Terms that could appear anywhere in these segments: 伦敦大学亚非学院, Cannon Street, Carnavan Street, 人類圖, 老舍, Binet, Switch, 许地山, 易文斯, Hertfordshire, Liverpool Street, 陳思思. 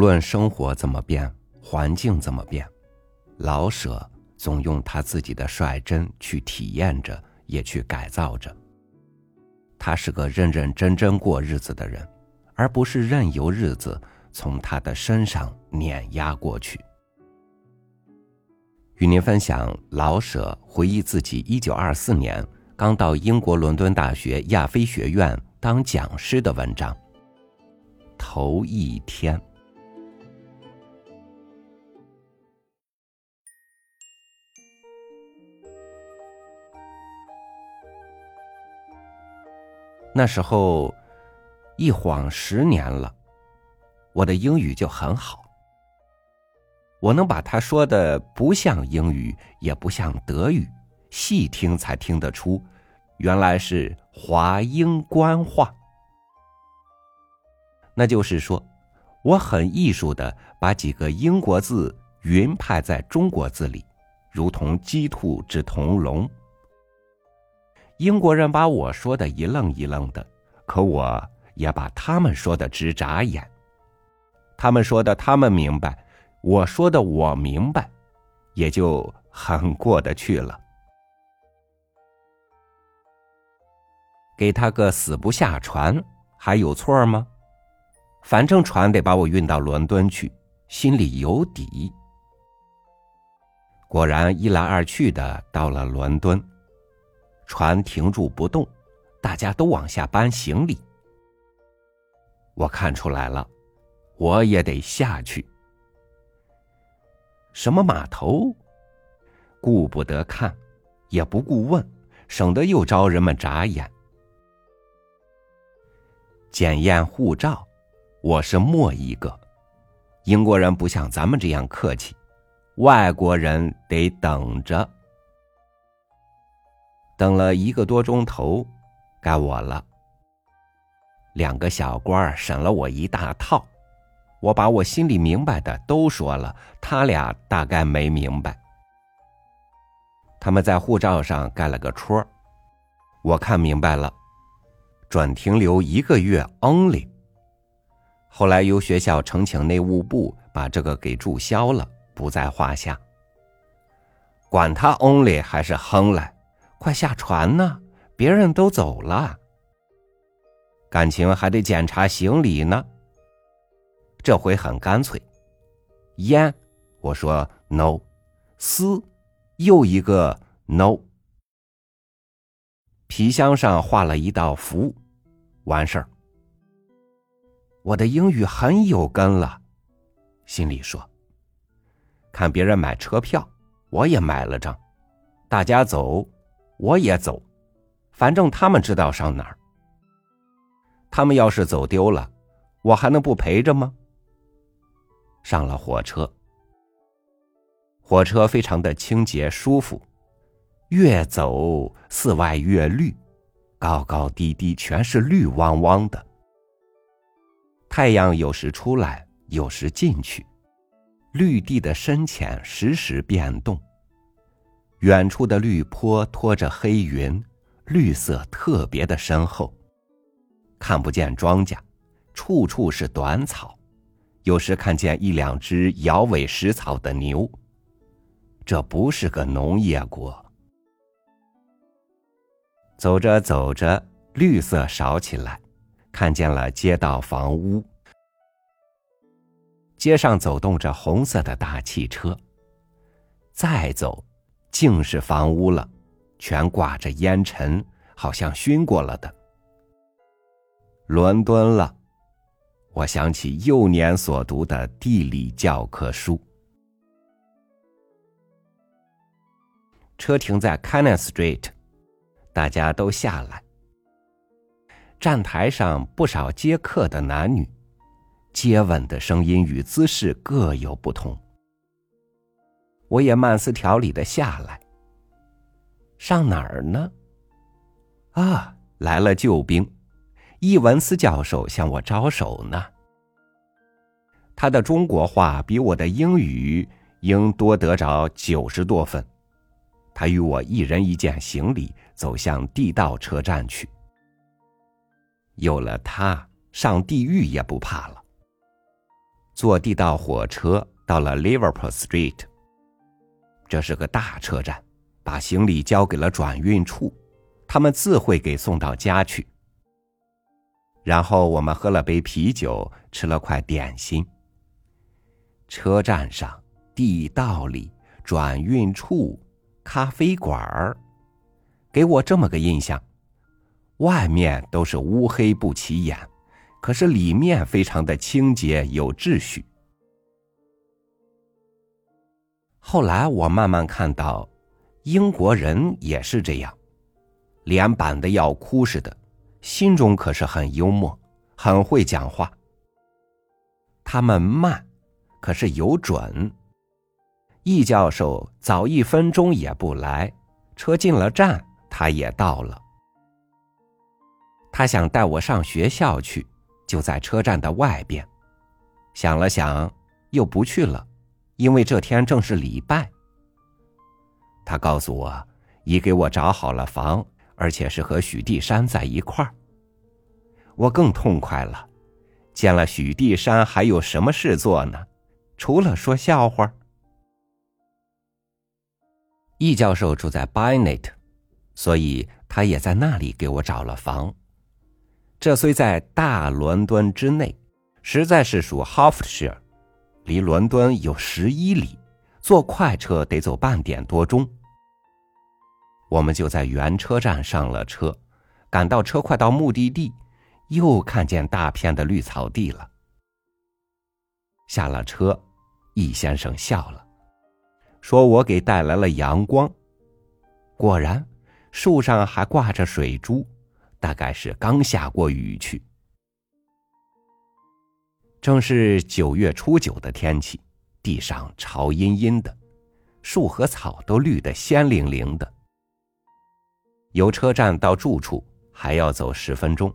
论生活怎么变，环境怎么变，老舍总用他自己的率真去体验着，也去改造着。他是个认认真真过日子的人，而不是任由日子从他的身上碾压过去。与您分享老舍回忆自己1924年刚到英国伦敦大学亚非学院当讲师的文章《头一天》。那时候一晃10年了，我的英语就很好，我能把它说的不像英语也不像德语，细听才听得出原来是华英官话。那就是说，我很艺术地把几个英国字匀派在中国字里，如同鸡兔之同笼。英国人把我说的一愣一愣的，可我也把他们说的直眨眼。他们说的他们明白，我说的我明白，也就很过得去了。给他个死不下船，还有错吗？反正船得把我运到伦敦去，心里有底。果然一来二去的到了伦敦，船停住不动，大家都往下搬行李。我看出来了，我也得下去。什么码头？顾不得看，也不顾问，省得又招人们眨眼。检验护照，我是末一个。英国人不像咱们这样客气，外国人得等着。等了1个多钟头，该我了。2个小官审了我一大套，我把我心里明白的都说了，他俩大概没明白。他们在护照上盖了个戳，我看明白了，准停留1个月 only。后来由学校呈请内务部把这个给注销了，不在话下。管他 only 还是 only，快下船呢，别人都走了。感情还得检查行李呢。这回很干脆。烟，我说 no。丝，又一个 no。皮箱上画了一道符，完事儿。我的英语很有根了，心里说。看别人买车票，我也买了张。大家走，我也走，反正他们知道上哪儿。他们要是走丢了，我还能不陪着吗？上了火车。火车非常的清洁舒服，越走寺外越绿，高高低低全是绿汪汪的。太阳有时出来，有时进去，绿地的深浅时时变动。远处的绿坡拖着黑云，绿色特别的深厚，看不见庄稼，处处是短草，有时看见1-2只摇尾食草的牛。这不是个农业国。走着走着，绿色少起来，看见了街道房屋，街上走动着红色的大汽车。再走竟是房屋了，全挂着烟尘，好像熏过了的。伦敦了，我想起幼年所读的地理教科书。车停在 Cannon Street， 大家都下来。站台上不少接客的男女，接吻的声音与姿势各有不同。我也慢丝条理的下来。上哪儿呢？啊，来了救兵，易文斯教授向我招手呢。他的中国话比我的英语应多得着90多分。他与我一人一件行李走向地道车站去。有了他，上地狱也不怕了。坐地道火车到了 Liverpool Street。 这是个大车站，把行李交给了转运处，他们自会给送到家去。然后我们喝了杯啤酒，吃了块点心。车站上、地道里、转运处、咖啡馆，给我这么个印象：外面都是乌黑不起眼，可是里面非常的清洁有秩序。后来我慢慢看到，英国人也是这样，脸板的要哭似的，心中可是很幽默，很会讲话。他们慢，可是有准。易教授早一分钟也不来，车进了站，他也到了。他想带我上学校去，就在车站的外边。想了想，又不去了，因为这天正是礼拜。他告诉我，已给我找好了房，而且是和许地山在一块儿。我更痛快了，见了许地山还有什么事做呢？除了说笑话。易教授住在 Binet， 所以他也在那里给我找了房。这虽在大伦敦之内，实在是属 Hertfordshire， 离伦敦有11里，坐快车得走半点多钟。我们就在原车站上了车，赶到车快到目的地，又看见大片的绿草地了。下了车，易先生笑了，说我给带来了阳光。果然，树上还挂着水珠，大概是刚下过雨去。正是9月初9的天气，地上潮阴阴的，树和草都绿得鲜灵灵的。由车站到住处还要走10分钟，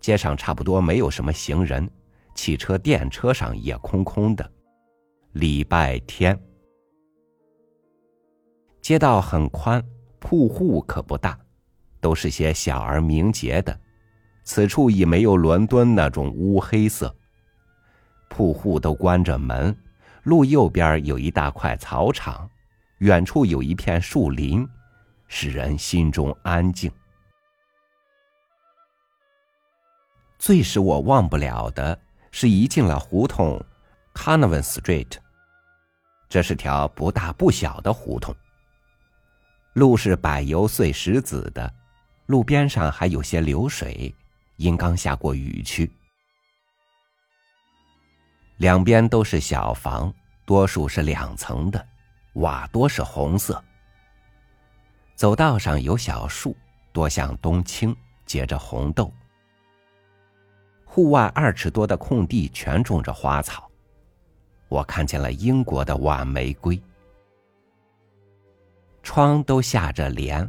街上差不多没有什么行人，汽车、电车上也空空的。礼拜天，街道很宽，铺户可不大，都是些小而明洁的。此处已没有伦敦那种乌黑色，铺户都关着门。路右边有一大块草场，远处有一片树林，使人心中安静。最使我忘不了的是，一进了胡同 Carnavan Street， 这是条不大不小的胡同。路是柏油碎石子的，路边上还有些流水，因刚下过雨去。两边都是小房，多数是2层的，瓦多是红色。走道上有小树，多像冬青，结着红豆。户外20多的空地全种着花草，我看见了英国的晚玫瑰。窗都下着帘，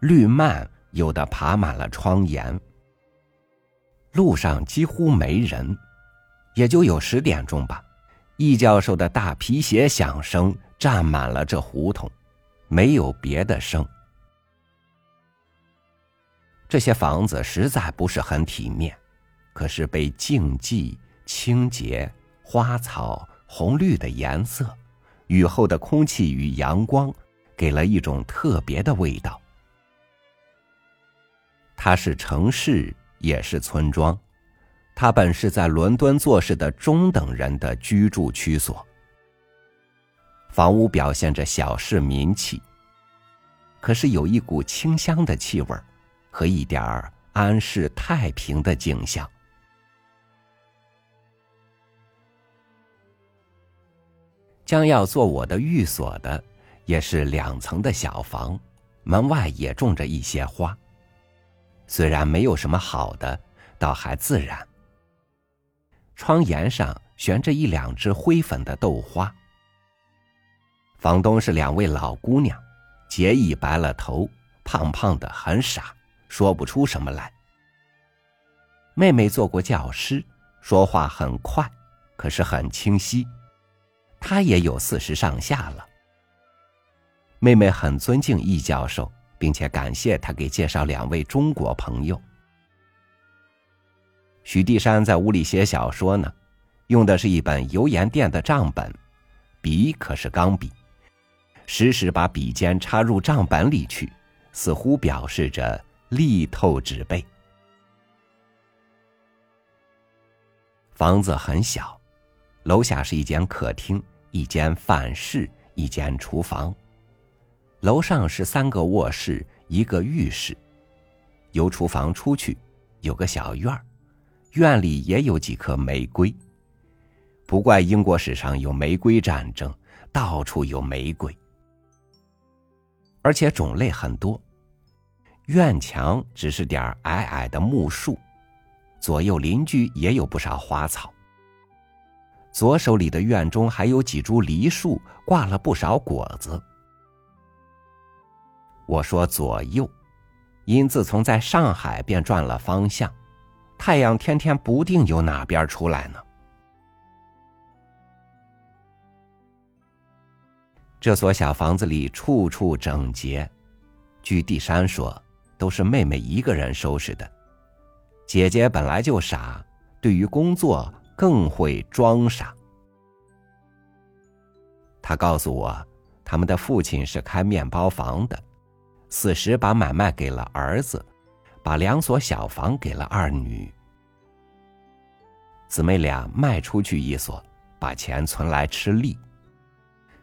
绿蔓有的爬满了窗沿。路上几乎没人，也就有10点钟吧。易教授的大皮鞋响声占满了这胡同，没有别的声。这些房子实在不是很体面，可是被静寂、清洁、花草、红绿的颜色、雨后的空气与阳光给了一种特别的味道。它是城市，也是村庄，它本是在伦敦做事的中等人的居住区所。房屋表现着小市民气，可是有一股清香的气味和一点安适太平的景象。将要做我的寓所的也是2层的小房，门外也种着一些花，虽然没有什么好的，倒还自然。窗沿上悬着1-2只灰粉的豆花。房东是2位老姑娘，结已白了头，胖胖的，很傻，说不出什么来。妹妹做过教师，说话很快，可是很清晰，她也有40上下了。妹妹很尊敬易教授，并且感谢他给介绍2位中国朋友。许地山在屋里写小说呢，用的是一本油盐店的账本，笔可是钢笔，时时把笔尖插入账本里去，似乎表示着力透纸背。房子很小，楼下是一间客厅，一间饭室，一间厨房，楼上是三个卧室，一个浴室。由厨房出去有个小院，院里也有几棵玫瑰。不怪英国史上有玫瑰战争，到处有玫瑰，而且种类很多。院墙只是点矮矮的木树，左右邻居也有不少花草。左手里的院中还有几株梨树，挂了不少果子。我说左右，因自从在上海便转了方向，太阳天天不定由哪边出来呢。这所小房子里处处整洁，据地山说，都是妹妹一个人收拾的。姐姐本来就傻，对于工作更会装傻。他告诉我，他们的父亲是开面包房的，死时把买卖给了儿子，把两所小房给了二女。姊妹俩卖出去一所，把钱存来吃力，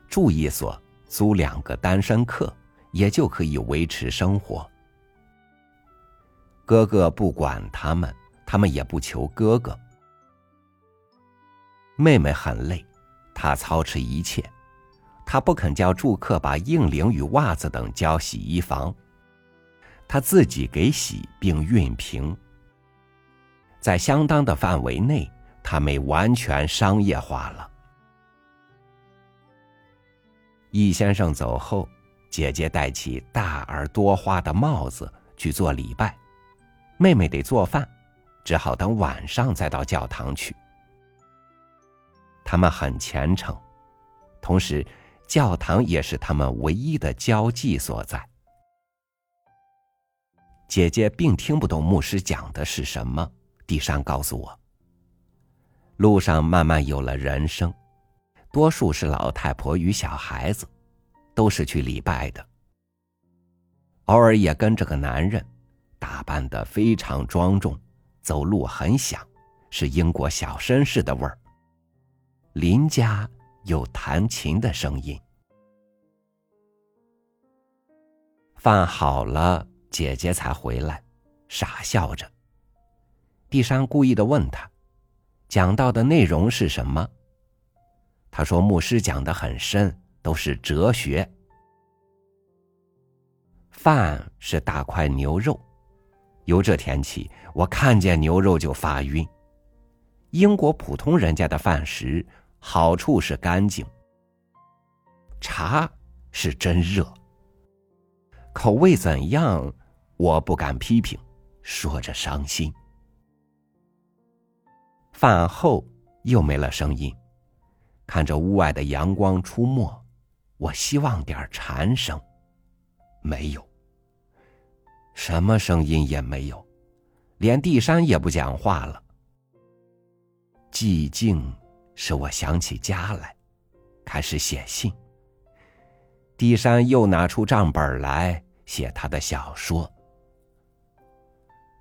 住一所，租两个单身客，也就可以维持生活。哥哥不管他们，他们也不求哥哥。妹妹很累，她操持一切，她不肯叫住客把硬领与袜子等交洗衣房，她自己给洗并熨平。在相当的范围内，她没完全商业化了。易先生走后，姐姐戴起大而多花的帽子去做礼拜，妹妹得做饭，只好等晚上再到教堂去。他们很虔诚，同时教堂也是他们唯一的交际所在。姐姐并听不懂牧师讲的是什么，地山告诉我，路上慢慢有了人声，多数是老太婆与小孩子，都是去礼拜的，偶尔也跟着个男人，打扮得非常庄重，走路很响，是英国小绅士的味儿。邻家有弹琴的声音。饭好了，姐姐才回来，傻笑着。地山故意地问她，讲到的内容是什么？她说牧师讲得很深，都是哲学。饭是大块牛肉，由这天起，我看见牛肉就发晕。英国普通人家的饭食好处是干净，茶是真热，口味怎样我不敢批评，说着伤心。饭后又没了声音，看着屋外的阳光出没，我希望点蝉声，没有，什么声音也没有，连地山也不讲话了。寂静使我想起家来，开始写信。地山又拿出账本来写他的小说，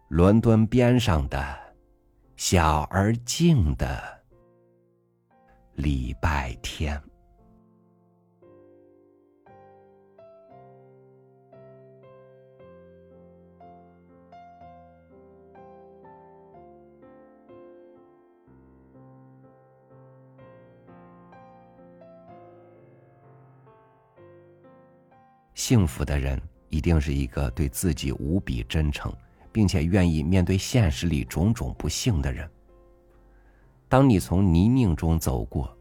伦敦边上的小而静的礼拜天。幸福的人一定是一个对自己无比真诚，并且愿意面对现实里种种不幸的人。当你从泥泞中走过，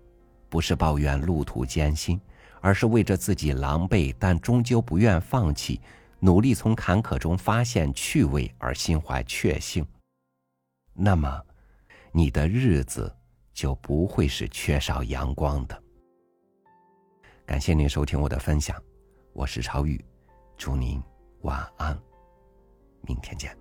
不是抱怨路途艰辛，而是为着自己狼狈但终究不愿放弃，努力从坎坷中发现趣味而心怀确幸，那么你的日子就不会是缺少阳光的。感谢您收听我的分享，我是超宇，祝您晚安，明天见。